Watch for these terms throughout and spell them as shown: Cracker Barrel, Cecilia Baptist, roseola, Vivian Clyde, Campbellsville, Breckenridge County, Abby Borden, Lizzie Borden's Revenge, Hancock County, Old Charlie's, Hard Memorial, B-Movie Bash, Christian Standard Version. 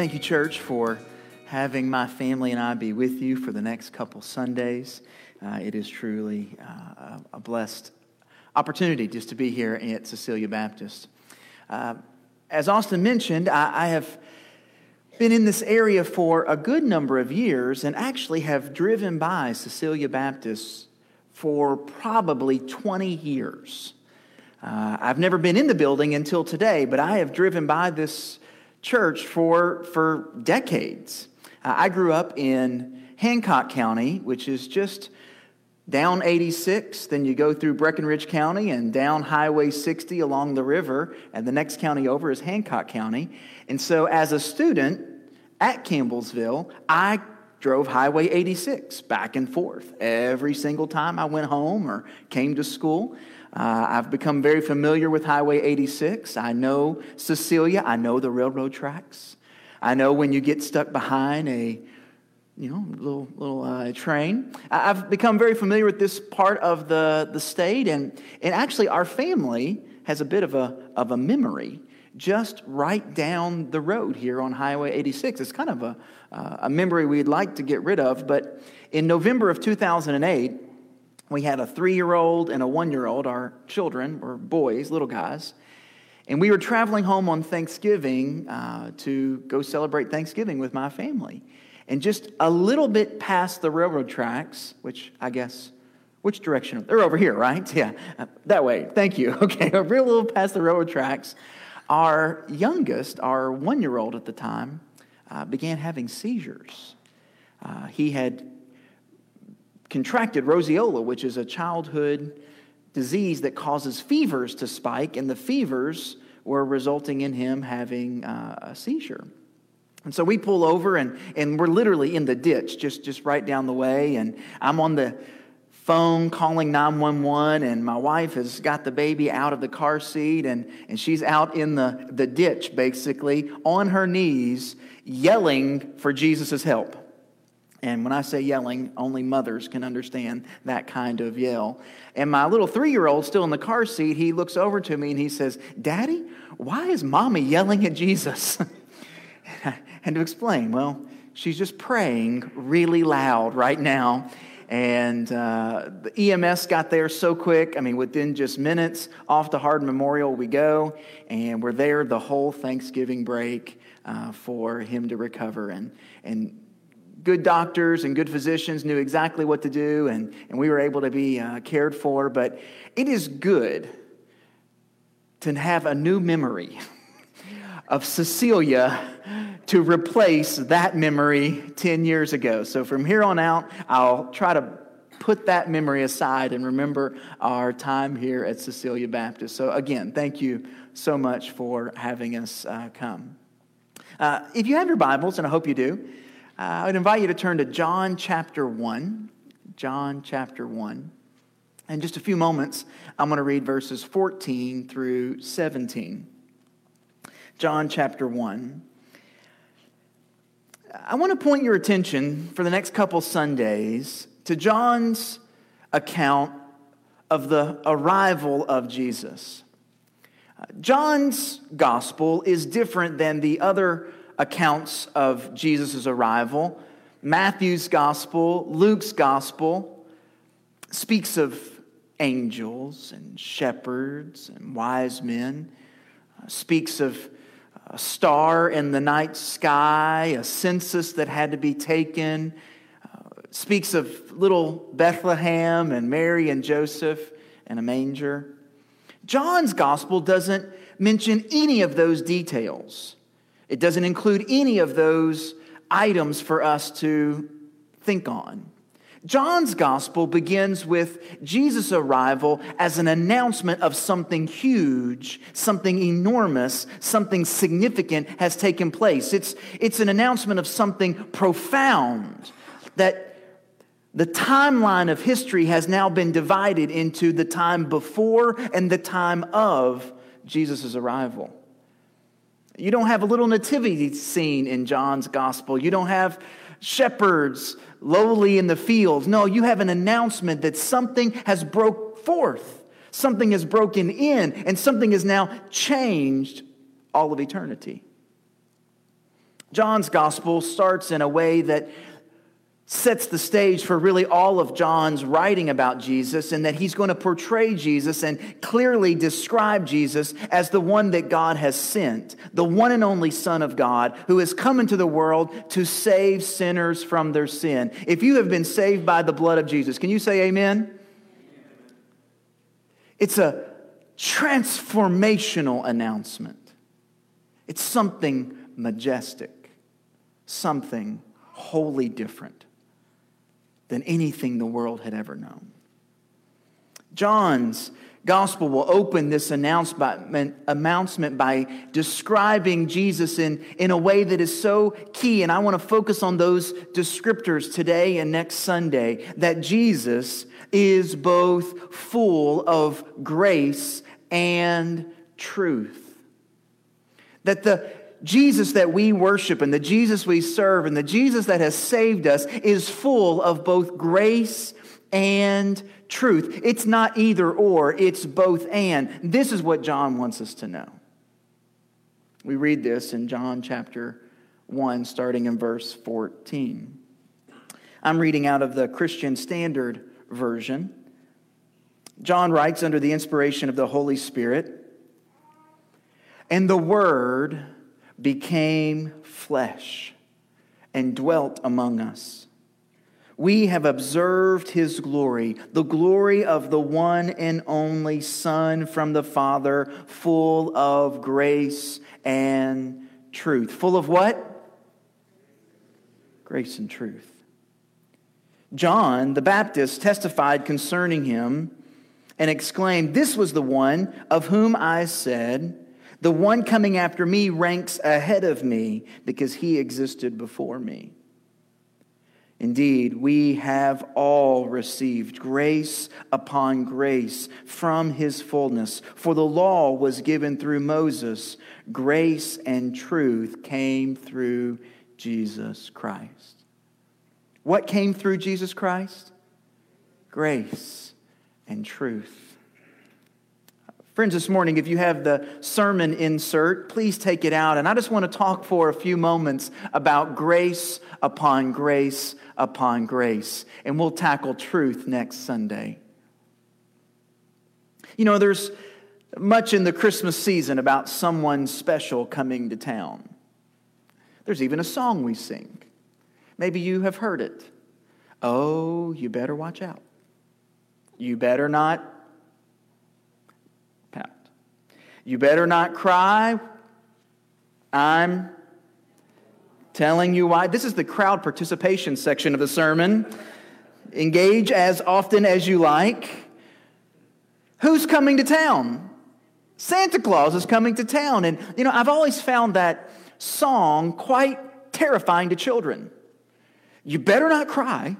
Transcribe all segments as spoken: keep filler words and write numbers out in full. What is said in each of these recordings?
Thank you, church, for having my family and I be with you for the next couple Sundays. Uh, it is truly uh, a blessed opportunity just to be here at Cecilia Baptist. Uh, as Austin mentioned, I, I have been in this area for a good number of years and actually have driven by Cecilia Baptist for probably twenty years. Uh, I've never been in the building until today, but I have driven by this church for for decades. Uh, I grew up in Hancock County, which is just down eighty-six, then you go through Breckenridge County and down Highway sixty along the river, and the next county over is Hancock County. And so as a student at Campbellsville, I drove Highway eighty-six back and forth every single time I went home or came to school. Uh, I've become very familiar with Highway eighty-six. I know Cecilia. I know the railroad tracks. I know when you get stuck behind a, you know, little little uh, train. I've become very familiar with this part of the, the state, and and actually our family has a bit of a of a memory just right down the road here on Highway eighty-six. It's kind of a uh, a memory we'd like to get rid of, but in November of two thousand eight. We had a three-year-old and a one-year-old. Our children were boys, little guys. And we were traveling home on Thanksgiving uh, to go celebrate Thanksgiving with my family. And just a little bit past the railroad tracks, which I guess, which direction? They're over here, right? Yeah, uh, that way. Thank you. Okay, a real little past the railroad tracks. Our youngest, our one-year-old at the time, uh, began having seizures. Uh, he had contracted roseola, which is a childhood disease that causes fevers to spike, and the fevers were resulting in him having uh, a seizure. And so we pull over, and, and we're literally in the ditch, just, just right down the way, and I'm on the phone calling nine one one, and my wife has got the baby out of the car seat, and, and she's out in the, the ditch, basically, on her knees, yelling for Jesus' help. And when I say yelling, only mothers can understand that kind of yell. And my little three-year-old, still in the car seat, he looks over to me and he says, "Daddy, why is Mommy yelling at Jesus?" And to explain, well, she's just praying really loud right now. And uh, the E M S got there so quick. I mean, within just minutes, off to Hard Memorial we go. And we're there the whole Thanksgiving break uh, for him to recover. And and. Good doctors and good physicians knew exactly what to do, and, and we were able to be uh, cared for. But it is good to have a new memory of Cecilia to replace that memory ten years ago. So from here on out, I'll try to put that memory aside and remember our time here at Cecilia Baptist. So again, thank you so much for having us uh, come. Uh, if you have your Bibles, and I hope you do, I would invite you to turn to John chapter one, John chapter one. In just a few moments, I'm going to read verses fourteen through seventeen. John chapter one. I want to point your attention for the next couple Sundays to John's account of the arrival of Jesus. John's gospel is different than the other accounts of Jesus' arrival. Matthew's gospel, Luke's gospel, speaks of angels and shepherds and wise men, uh, speaks of a star in the night sky, a census that had to be taken, uh, speaks of little Bethlehem and Mary and Joseph and a manger. John's gospel doesn't mention any of those details. It doesn't include any of those items for us to think on. John's gospel begins with Jesus' arrival as an announcement of something huge, something enormous, something significant has taken place. It's, it's an announcement of something profound, that the timeline of history has now been divided into the time before and the time of Jesus' arrival. You don't have a little nativity scene in John's gospel. You don't have shepherds lowly in the fields. No, you have an announcement that something has broke forth. Something has broken in, and something has now changed all of eternity. John's gospel starts in a way that sets the stage for really all of John's writing about Jesus, and that he's going to portray Jesus and clearly describe Jesus as the one that God has sent, the one and only Son of God who has come into the world to save sinners from their sin. If you have been saved by the blood of Jesus, can you say amen? It's a transformational announcement. It's something majestic, something wholly different than anything the world had ever known. John's gospel will open this announcement, announcement by describing Jesus in, in a way that is so key, and I want to focus on those descriptors today and next Sunday, that Jesus is both full of grace and truth. That the Jesus that we worship and the Jesus we serve and the Jesus that has saved us is full of both grace and truth. It's not either or, it's both and. This is what John wants us to know. We read this in John chapter one, starting in verse fourteen. I'm reading out of the Christian Standard Version. John writes under the inspiration of the Holy Spirit, "And the Word became flesh and dwelt among us. We have observed his glory, the glory of the one and only Son from the Father, full of grace and truth." Full of what? Grace and truth. John the Baptist testified concerning him and exclaimed, "This was the one of whom I said, 'The one coming after me ranks ahead of me because he existed before me.' Indeed, we have all received grace upon grace from his fullness. For the law was given through Moses. Grace and truth came through Jesus Christ." What came through Jesus Christ? Grace and truth. Friends, this morning, if you have the sermon insert, please take it out. And I just want to talk for a few moments about grace upon grace upon grace. And we'll tackle truth next Sunday. You know, there's much in the Christmas season about someone special coming to town. There's even a song we sing. Maybe you have heard it. "Oh, you better watch out. You better not. You better not cry. I'm telling you why." This is the crowd participation section of the sermon. Engage as often as you like. Who's coming to town? Santa Claus is coming to town. And, you know, I've always found that song quite terrifying to children. You better not cry.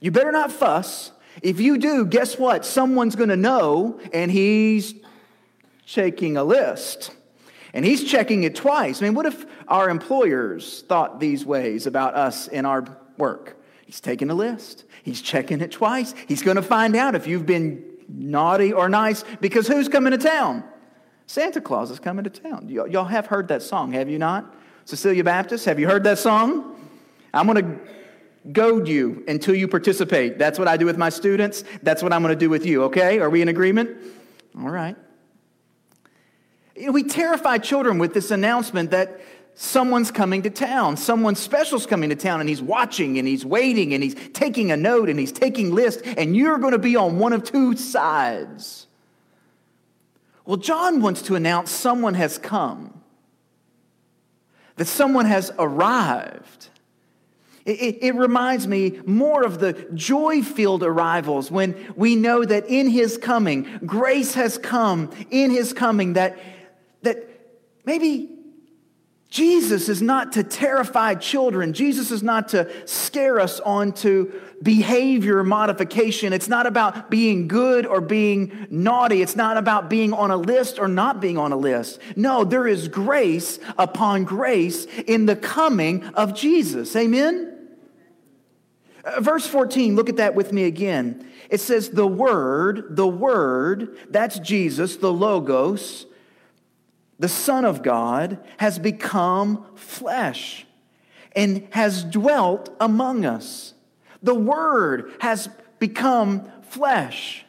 You better not fuss. If you do, guess what? Someone's going to know, and he's shaking a list. And he's checking it twice. I mean, what if our employers thought these ways about us in our work? He's taking a list. He's checking it twice. He's going to find out if you've been naughty or nice, because who's coming to town? Santa Claus is coming to town. Y- y'all have heard that song, have you not? Cecilia Baptist, have you heard that song? I'm going to goad you until you participate. That's what I do with my students. That's what I'm going to do with you, okay? Are we in agreement? All right. You know, we terrify children with this announcement that someone's coming to town, someone special's coming to town, and he's watching, and he's waiting, and he's taking a note, and he's taking lists, and you're going to be on one of two sides. Well, John wants to announce someone has come, that someone has arrived. It, it, it reminds me more of the joy-filled arrivals when we know that in his coming, grace has come in his coming, that, that maybe Jesus is not to terrify children. Jesus is not to scare us onto behavior modification. It's not about being good or being naughty. It's not about being on a list or not being on a list. No, there is grace upon grace in the coming of Jesus. Amen? Verse fourteen, look at that with me again. It says, the Word, the Word, that's Jesus, the Logos, the Son of God, has become flesh and has dwelt among us. The Word has become flesh.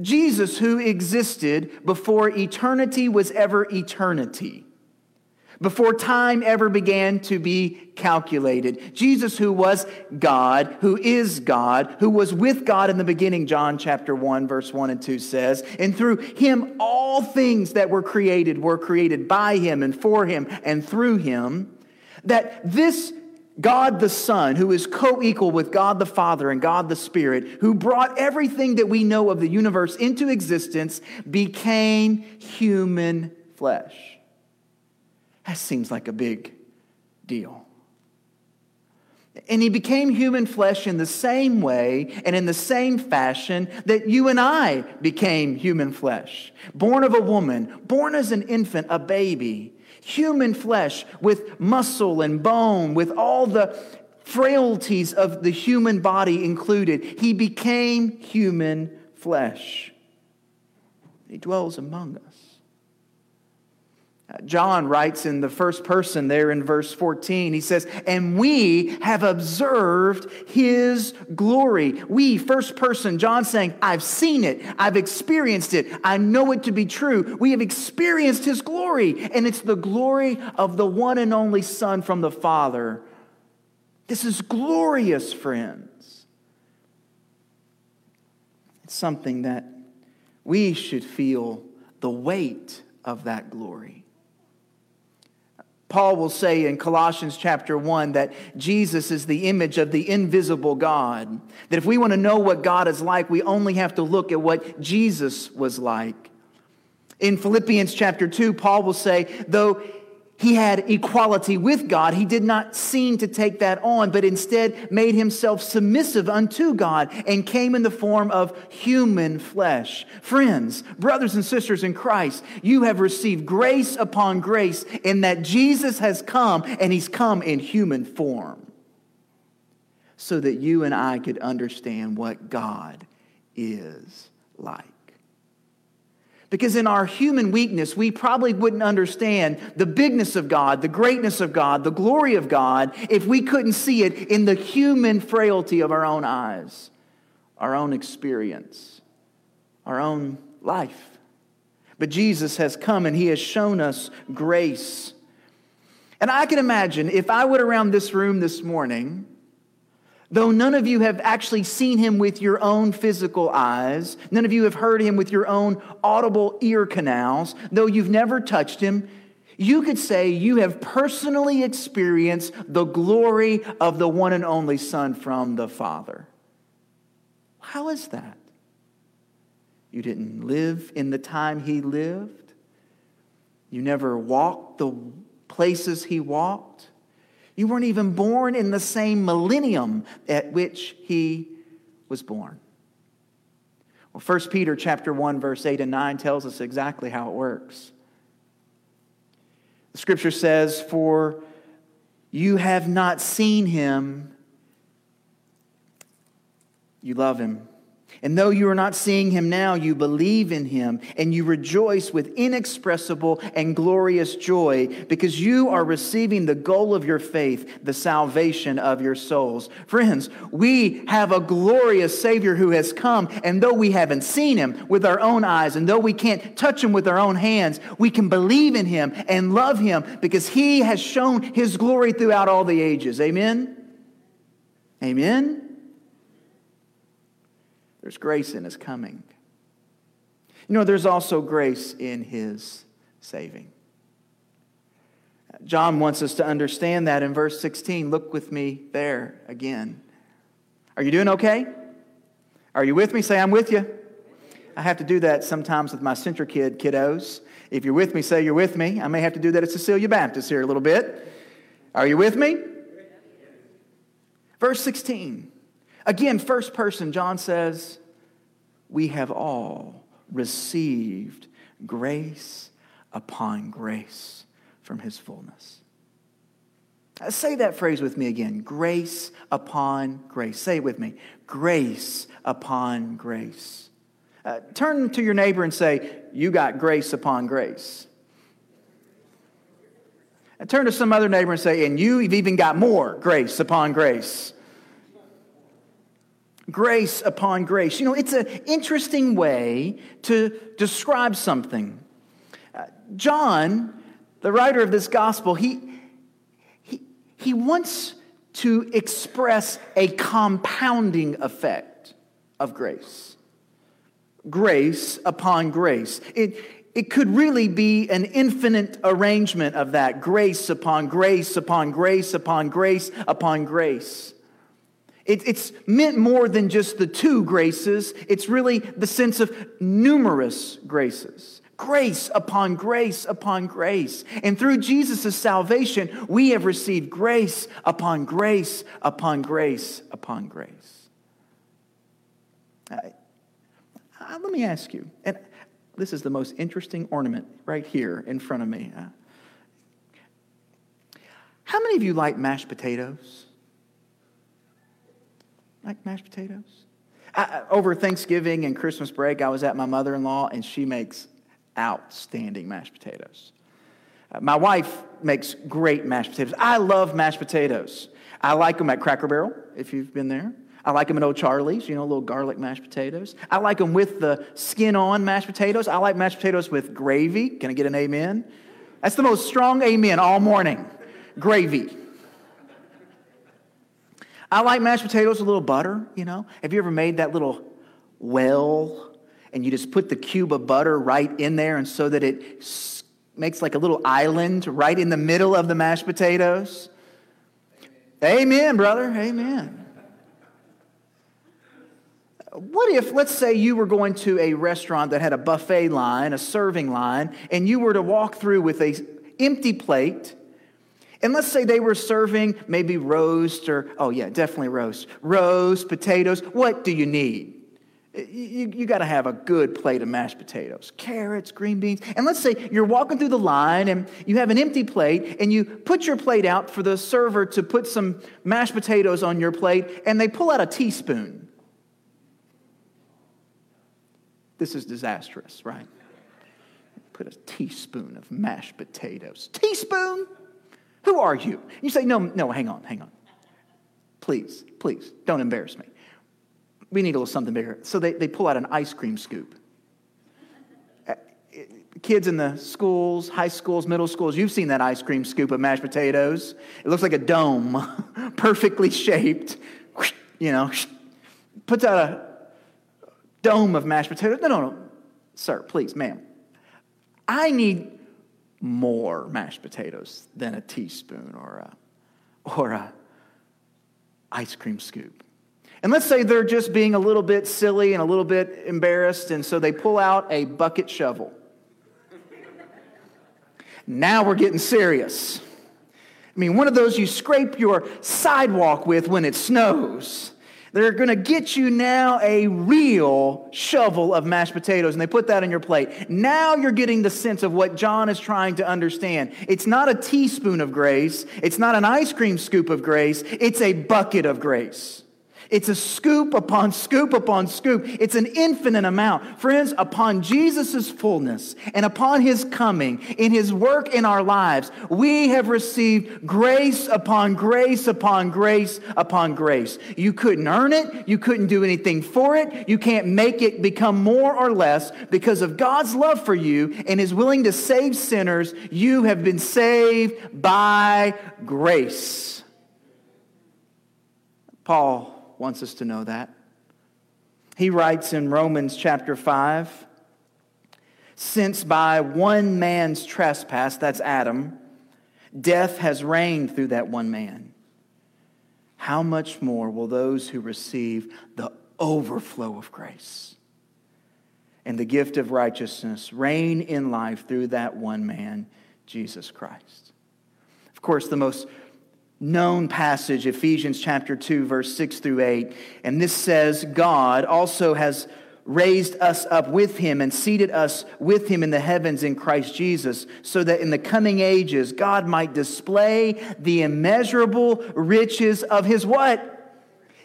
Jesus, who existed before eternity was ever eternity, before time ever began to be calculated. Jesus, who was God, who is God, who was with God in the beginning, John chapter one, verse one and two says, and through him all things that were created were created by him and for him and through him, that this God the Son, who is co-equal with God the Father and God the Spirit, who brought everything that we know of the universe into existence, became human flesh. That seems like a big deal. And he became human flesh in the same way and in the same fashion that you and I became human flesh. Born of a woman, born as an infant, a baby, human flesh with muscle and bone, with all the frailties of the human body included. He became human flesh. He dwells among us. John writes in the first person there in verse fourteen, he says, and we have observed his glory. We, first person, John saying, I've seen it, I've experienced it, I know it to be true. We have experienced his glory, and it's the glory of the one and only Son from the Father. This is glorious, friends. It's something that we should feel the weight of that glory. Paul will say in Colossians chapter one that Jesus is the image of the invisible God. That if we want to know what God is like, we only have to look at what Jesus was like. In Philippians chapter two, Paul will say, though he had equality with God, he did not seem to take that on, but instead made himself submissive unto God and came in the form of human flesh. Friends, brothers and sisters in Christ, you have received grace upon grace in that Jesus has come, and he's come in human form so that you and I could understand what God is like. Because in our human weakness, we probably wouldn't understand the bigness of God, the greatness of God, the glory of God, if we couldn't see it in the human frailty of our own eyes, our own experience, our own life. But Jesus has come and he has shown us grace. And I can imagine if I went around this room this morning, though none of you have actually seen him with your own physical eyes, none of you have heard him with your own audible ear canals, though you've never touched him, you could say you have personally experienced the glory of the one and only Son from the Father. How is that? You didn't live in the time he lived. You never walked the places he walked. You weren't even born in the same millennium at which he was born. Well, First Peter chapter one, verse eight and nine tells us exactly how it works. The scripture says, for you have not seen him, you love him. And though you are not seeing him now, you believe in him and you rejoice with inexpressible and glorious joy because you are receiving the goal of your faith, the salvation of your souls. Friends, we have a glorious Savior who has come, and though we haven't seen him with our own eyes and though we can't touch him with our own hands, we can believe in him and love him because he has shown his glory throughout all the ages. Amen? Amen? There's grace in his coming. You know, there's also grace in his saving. John wants us to understand that in verse sixteen. Look with me there again. Are you doing okay? Are you with me? Say, I'm with you. I have to do that sometimes with my Center Kid kiddos. If you're with me, say you're with me. I may have to do that at Cecilia Baptist here a little bit. Are you with me? Verse sixteen. Again, first person, John says, we have all received grace upon grace from his fullness. Say that phrase with me again. Grace upon grace. Say it with me. Grace upon grace. Uh, turn to your neighbor and say, you got grace upon grace. And turn to some other neighbor and say, and you, you've even got more grace upon grace. Grace upon grace. You know, it's an interesting way to describe something. Uh, John, the writer of this gospel, he, he, he wants to express a compounding effect of grace. Grace upon grace. It, it could really be an infinite arrangement of that. Grace upon grace upon grace upon grace upon grace. It, it's meant more than just the two graces. It's really the sense of numerous graces. Grace upon grace upon grace. And through Jesus' salvation, we have received grace upon grace upon grace upon grace. Uh, uh, let me ask you, and this is the most interesting ornament right here in front of me. Uh, how many of you like mashed potatoes? Like mashed potatoes? I, over Thanksgiving and Christmas break, I was at my mother-in-law, and she makes outstanding mashed potatoes. Uh, my wife makes great mashed potatoes. I love mashed potatoes. I like them at Cracker Barrel, if you've been there. I like them at Old Charlie's, you know, little garlic mashed potatoes. I like them with the skin-on mashed potatoes. I like mashed potatoes with gravy. Can I get an amen? That's the most strong amen all morning. Gravy. I like mashed potatoes with a little butter, you know. Have you ever made that little well and you just put the cube of butter right in there and so that it makes like a little island right in the middle of the mashed potatoes? Amen, Amen brother. Amen. What if, let's say you were going to a restaurant that had a buffet line, a serving line, and you were to walk through with an empty plate. And let's say they were serving maybe roast or, oh yeah, definitely roast. Roast, potatoes, what do you need? You, you got to have a good plate of mashed potatoes, carrots, green beans. And let's say you're walking through the line and you have an empty plate and you put your plate out for the server to put some mashed potatoes on your plate and they pull out a teaspoon. This is disastrous, right? Put a teaspoon of mashed potatoes. Teaspoon? Who are you? You say, no, no, hang on, hang on. Please, please, don't embarrass me. We need a little something bigger. So they, they pull out an ice cream scoop. Kids in the schools, high schools, middle schools, you've seen that ice cream scoop of mashed potatoes. It looks like a dome, perfectly shaped. You know, puts out a dome of mashed potatoes. No, no, no, sir, please, ma'am. I need more mashed potatoes than a teaspoon or a, or a ice cream scoop. And let's say they're just being a little bit silly and a little bit embarrassed, and so they pull out a bucket shovel. Now we're getting serious. I mean, one of those you scrape your sidewalk with when it snows. They're going to get you now a real shovel of mashed potatoes, and they put that on your plate. Now you're getting the sense of what John is trying to understand. It's not a teaspoon of grace. It's not an ice cream scoop of grace. It's a bucket of grace. It's a scoop upon scoop upon scoop. It's an infinite amount. Friends, upon Jesus' fullness and upon his coming, in his work in our lives, we have received grace upon grace upon grace upon grace. You couldn't earn it. You couldn't do anything for it. You can't make it become more or less. Because of God's love for you and his willing to save sinners, you have been saved by grace. Paul wants us to know that. He writes in Romans chapter five, since by one man's trespass, that's Adam, death has reigned through that one man, how much more will those who receive the overflow of grace and the gift of righteousness reign in life through that one man, Jesus Christ? Of course, the most known passage, Ephesians chapter two, verse six through eight. And this says, God also has raised us up with him and seated us with him in the heavens in Christ Jesus, so that in the coming ages God might display the immeasurable riches of his what?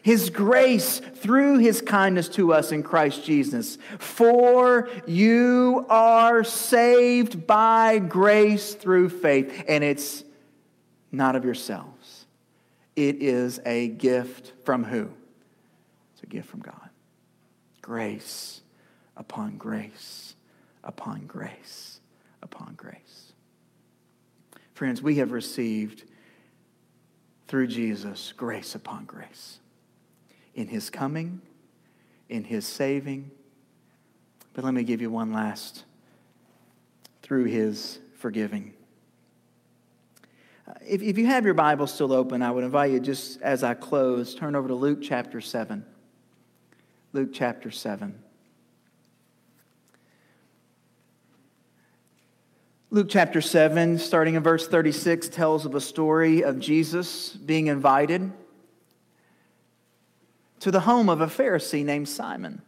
His grace through his kindness to us in Christ Jesus. For you are saved by grace through faith. And it's not of yourselves. It is a gift from who? It's a gift from God. Grace upon grace upon grace upon grace. Friends, we have received through Jesus grace upon grace in his coming, in his saving. But let me give you one last, through his forgiving. If, if you have your Bible still open, I would invite you, just as I close, turn over to Luke chapter seven. Luke chapter seven. Luke chapter seven, starting in verse thirty-six, tells of a story of Jesus being invited to the home of a Pharisee named Simon.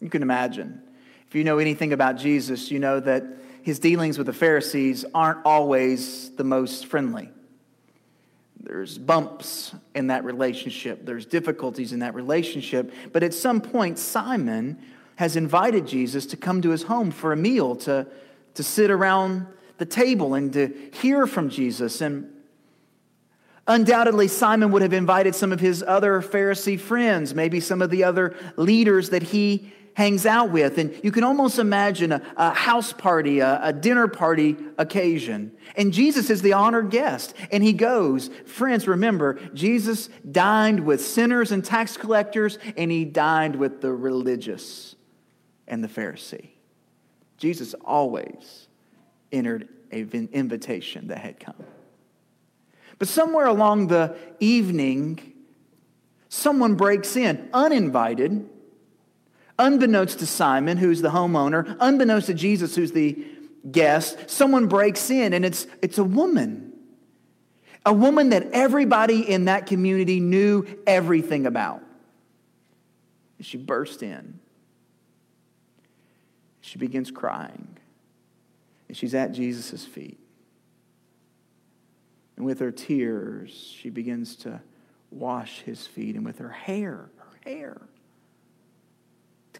You can imagine. If you know anything about Jesus, you know that his dealings with the Pharisees aren't always the most friendly. There's bumps in that relationship. There's difficulties in that relationship. But at some point, Simon has invited Jesus to come to his home for a meal, to, to sit around the table and to hear from Jesus. And undoubtedly, Simon would have invited some of his other Pharisee friends, maybe some of the other leaders that he hangs out with. And you can almost imagine a, a house party, a, a dinner party occasion. And Jesus is the honored guest. And he goes. Friends, remember, Jesus dined with sinners and tax collectors, and he dined with the religious and the Pharisee. Jesus always entered an invitation that had come. But somewhere along the evening, someone breaks in, uninvited, unbeknownst to Simon, who's the homeowner, unbeknownst to Jesus, who's the guest. Someone breaks in, and it's it's a woman. A woman that everybody in that community knew everything about. And she burst in. She begins crying. And she's at Jesus' feet. And with her tears, she begins to wash his feet. And with her hair, her hair,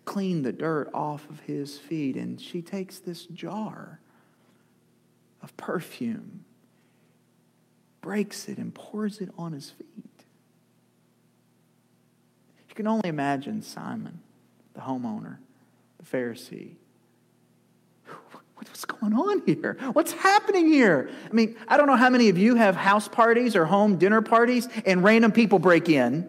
clean the dirt off of his feet. And she takes this jar of perfume, breaks it, and pours it on his feet. You can only imagine Simon, the homeowner, the Pharisee. What's going on here? What's happening here? I mean, I don't know how many of you have house parties or home dinner parties and random people break in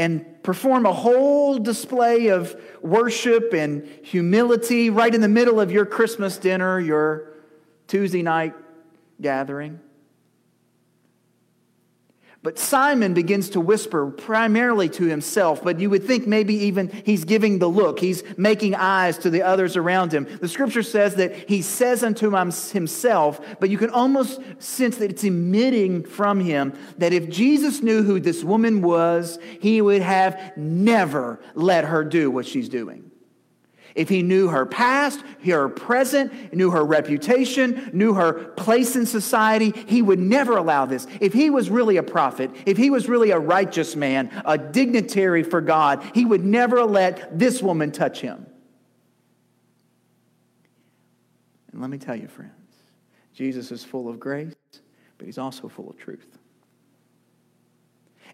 and perform a whole display of worship and humility right in the middle of your Christmas dinner, your Tuesday night gathering. But Simon begins to whisper primarily to himself, but you would think maybe even he's giving the look. He's making eyes to the others around him. The scripture says that he says unto himself, but you can almost sense that it's emitting from him that if Jesus knew who this woman was, he would have never let her do what she's doing. If he knew her past, her present, knew her reputation, knew her place in society, he would never allow this. If he was really a prophet, if he was really a righteous man, a dignitary for God, he would never let this woman touch him. And let me tell you, friends, Jesus is full of grace, but he's also full of truth.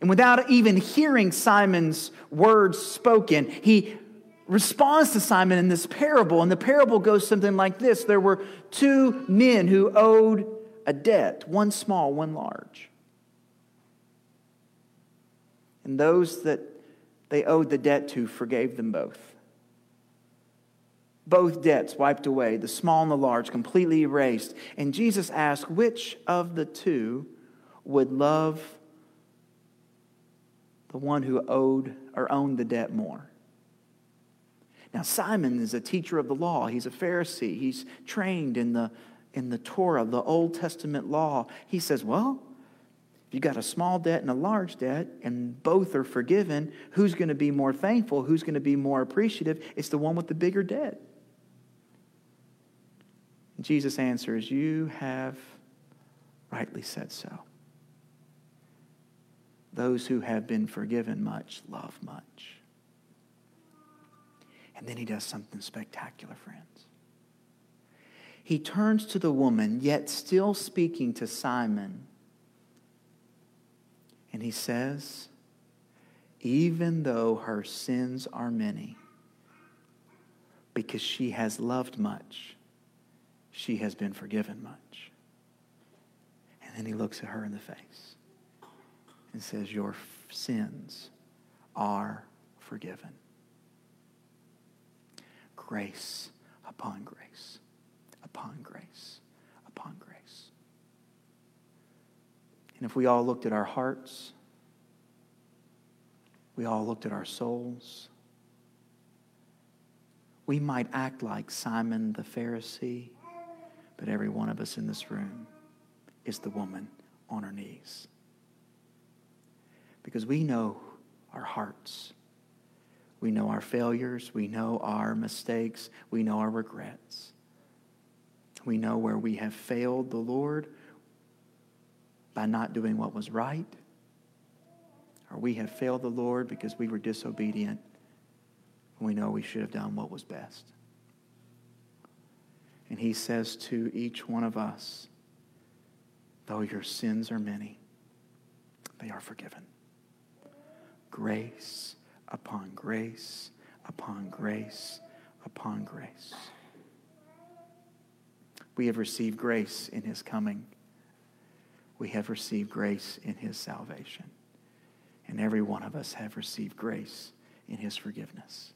And without even hearing Simon's words spoken, he responds to Simon in this parable. And the parable goes something like this. There were two men who owed a debt, one small, one large. And those that they owed the debt to forgave them both. Both debts wiped away, the small and the large, completely erased. And Jesus asked, which of the two would love the one who owed or owned the debt more? Now, Simon is a teacher of the law. He's a Pharisee. He's trained in the, in the Torah, the Old Testament law. He says, well, if you got a small debt and a large debt, and both are forgiven, who's going to be more thankful? Who's going to be more appreciative? It's the one with the bigger debt. And Jesus answers, you have rightly said so. Those who have been forgiven much love much. And then he does something spectacular, friends. He turns to the woman, yet still speaking to Simon. And he says, even though her sins are many, because she has loved much, she has been forgiven much. And then he looks at her in the face and says, your sins are forgiven. Grace upon grace, upon grace, upon grace. And if we all looked at our hearts, we all looked at our souls, we might act like Simon the Pharisee, but every one of us in this room is the woman on her knees. Because we know our hearts. We know our failures. We know our mistakes. We know our regrets. We know where we have failed the Lord by not doing what was right. Or we have failed the Lord because we were disobedient. We know we should have done what was best. And he says to each one of us, though your sins are many, they are forgiven. Grace upon grace upon grace upon grace. We have received grace in his coming. We have received grace in his salvation. And every one of us have received grace in his forgiveness.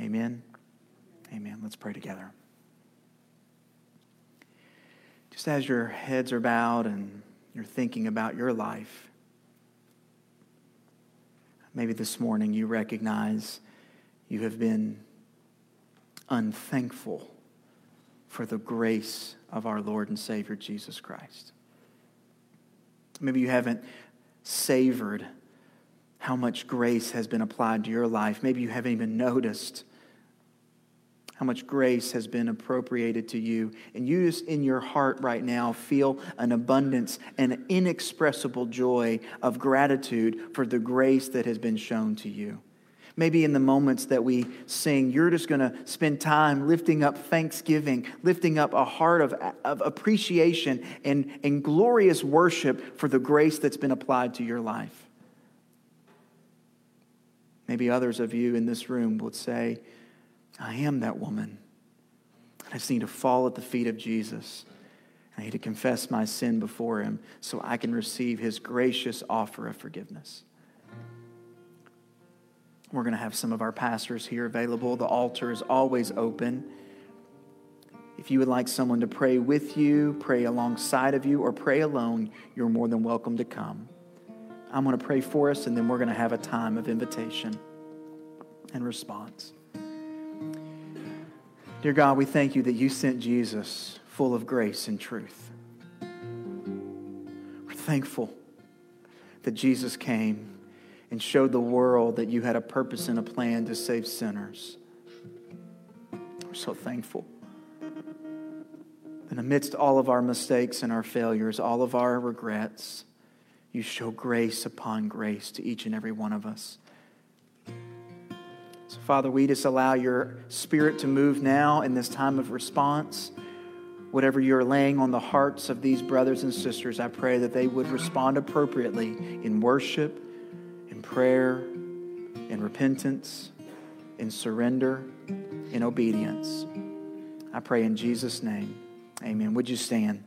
Amen. Amen. Let's pray together. Just as your heads are bowed and you're thinking about your life, maybe this morning you recognize you have been unthankful for the grace of our Lord and Savior Jesus Christ. Maybe you haven't savored how much grace has been applied to your life. Maybe you haven't even noticed how much grace has been appropriated to you. And you just in your heart right now feel an abundance and inexpressible joy of gratitude for the grace that has been shown to you. Maybe in the moments that we sing, you're just going to spend time lifting up thanksgiving, lifting up a heart of, of appreciation and, and glorious worship for the grace that's been applied to your life. Maybe others of you in this room would say, I am that woman. I just need to fall at the feet of Jesus. I need to confess my sin before him so I can receive his gracious offer of forgiveness. We're going to have some of our pastors here available. The altar is always open. If you would like someone to pray with you, pray alongside of you, or pray alone, you're more than welcome to come. I'm going to pray for us, and then we're going to have a time of invitation and response. Dear God, we thank you that you sent Jesus full of grace and truth. We're thankful that Jesus came and showed the world that you had a purpose and a plan to save sinners. We're so thankful. And amidst all of our mistakes and our failures, all of our regrets, you show grace upon grace to each and every one of us. So, Father, we just allow your Spirit to move now in this time of response. Whatever you're laying on the hearts of these brothers and sisters, I pray that they would respond appropriately in worship, in prayer, in repentance, in surrender, in obedience. I pray in Jesus' name. Amen. Would you stand?